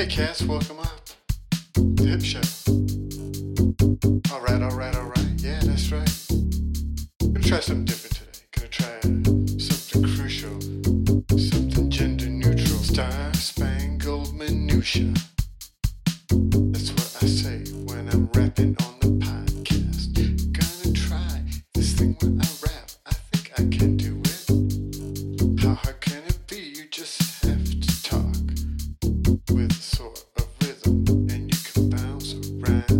Hey, Cass, welcome up. The Hip Show. All right. Yeah, that's right. I'm going to try something different today. Going to try something crucial, something gender neutral. Star Spangled Minutia. That's what I say when I'm rapping on the podcast. Gonna try this thing when I rap. I think I can do it. How hard can it be? You just have to talk with a sort of rhythm, and you can bounce around.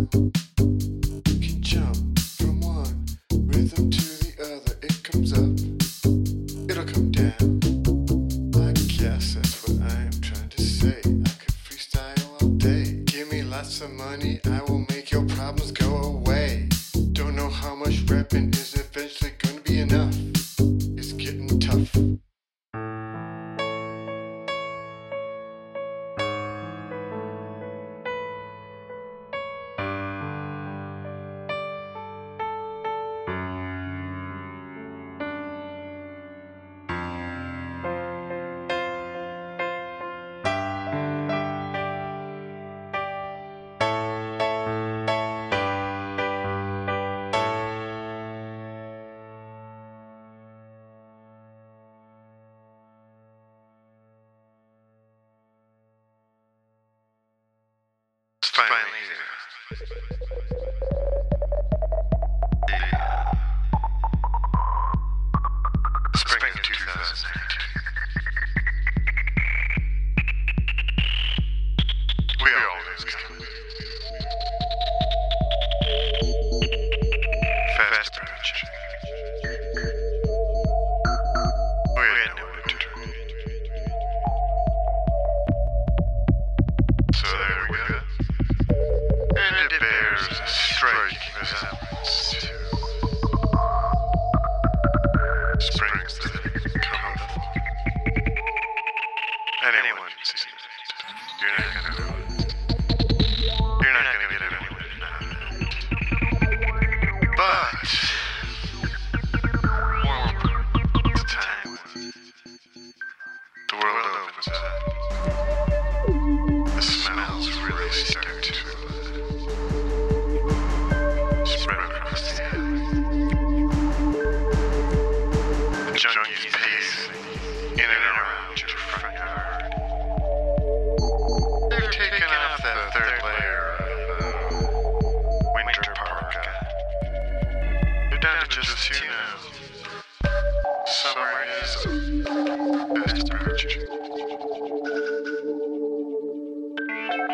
You can jump from one rhythm to the other. It comes up, it'll come down. I guess that's what I am trying to say. I could freestyle all day. Give me lots of money, I will make your problems go away. Don't know how much repping is eventually gonna be enough. It's getting tough. Spring of 2019. We always come fast approaching. We had nowhere to turn. So there we go. And it bears a striking resemblance to springs that come up. Anyone can see it. You're not going to know it. You're not going to get it anyway tonight. But more important, it's time. The world opens up. The smells really start to spread across the air. The junkies pace in and around your front yard. They've taken off that third layer of winter parka. You're down to just two now. Summer is fast approaching.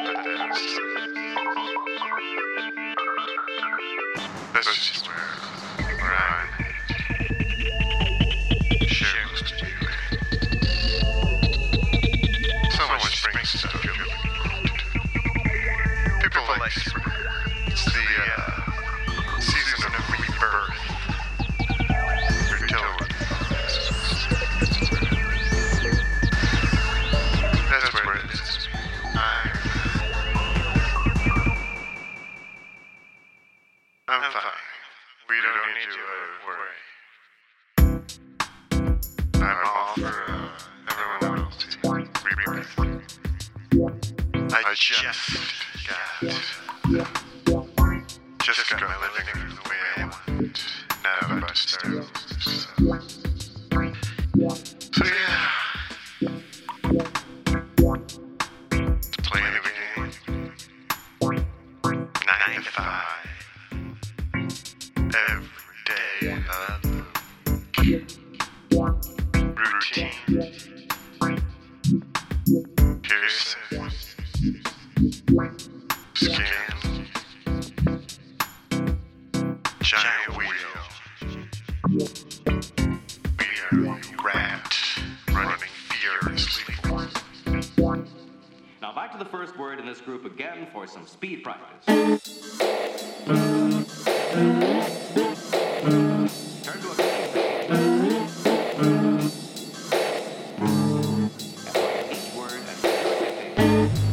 But that's just where I'm at. Share most of you. So much spring stuff you'll be able to do. People like spring. It's the season of rebirth. Fertility. That's where it is. I'm fine. We don't need to worry. I'm all for everyone else to rebirth. I just got my living room the way I want. Now I'm about to start over. So yeah. Playing the game. 9 to 5. Every day of the week. Routine. Piercing. Scan. Giant wheel. We are wrapped, running furiously. Now back to the first word in this group again for some speed practice. Turn to a each word and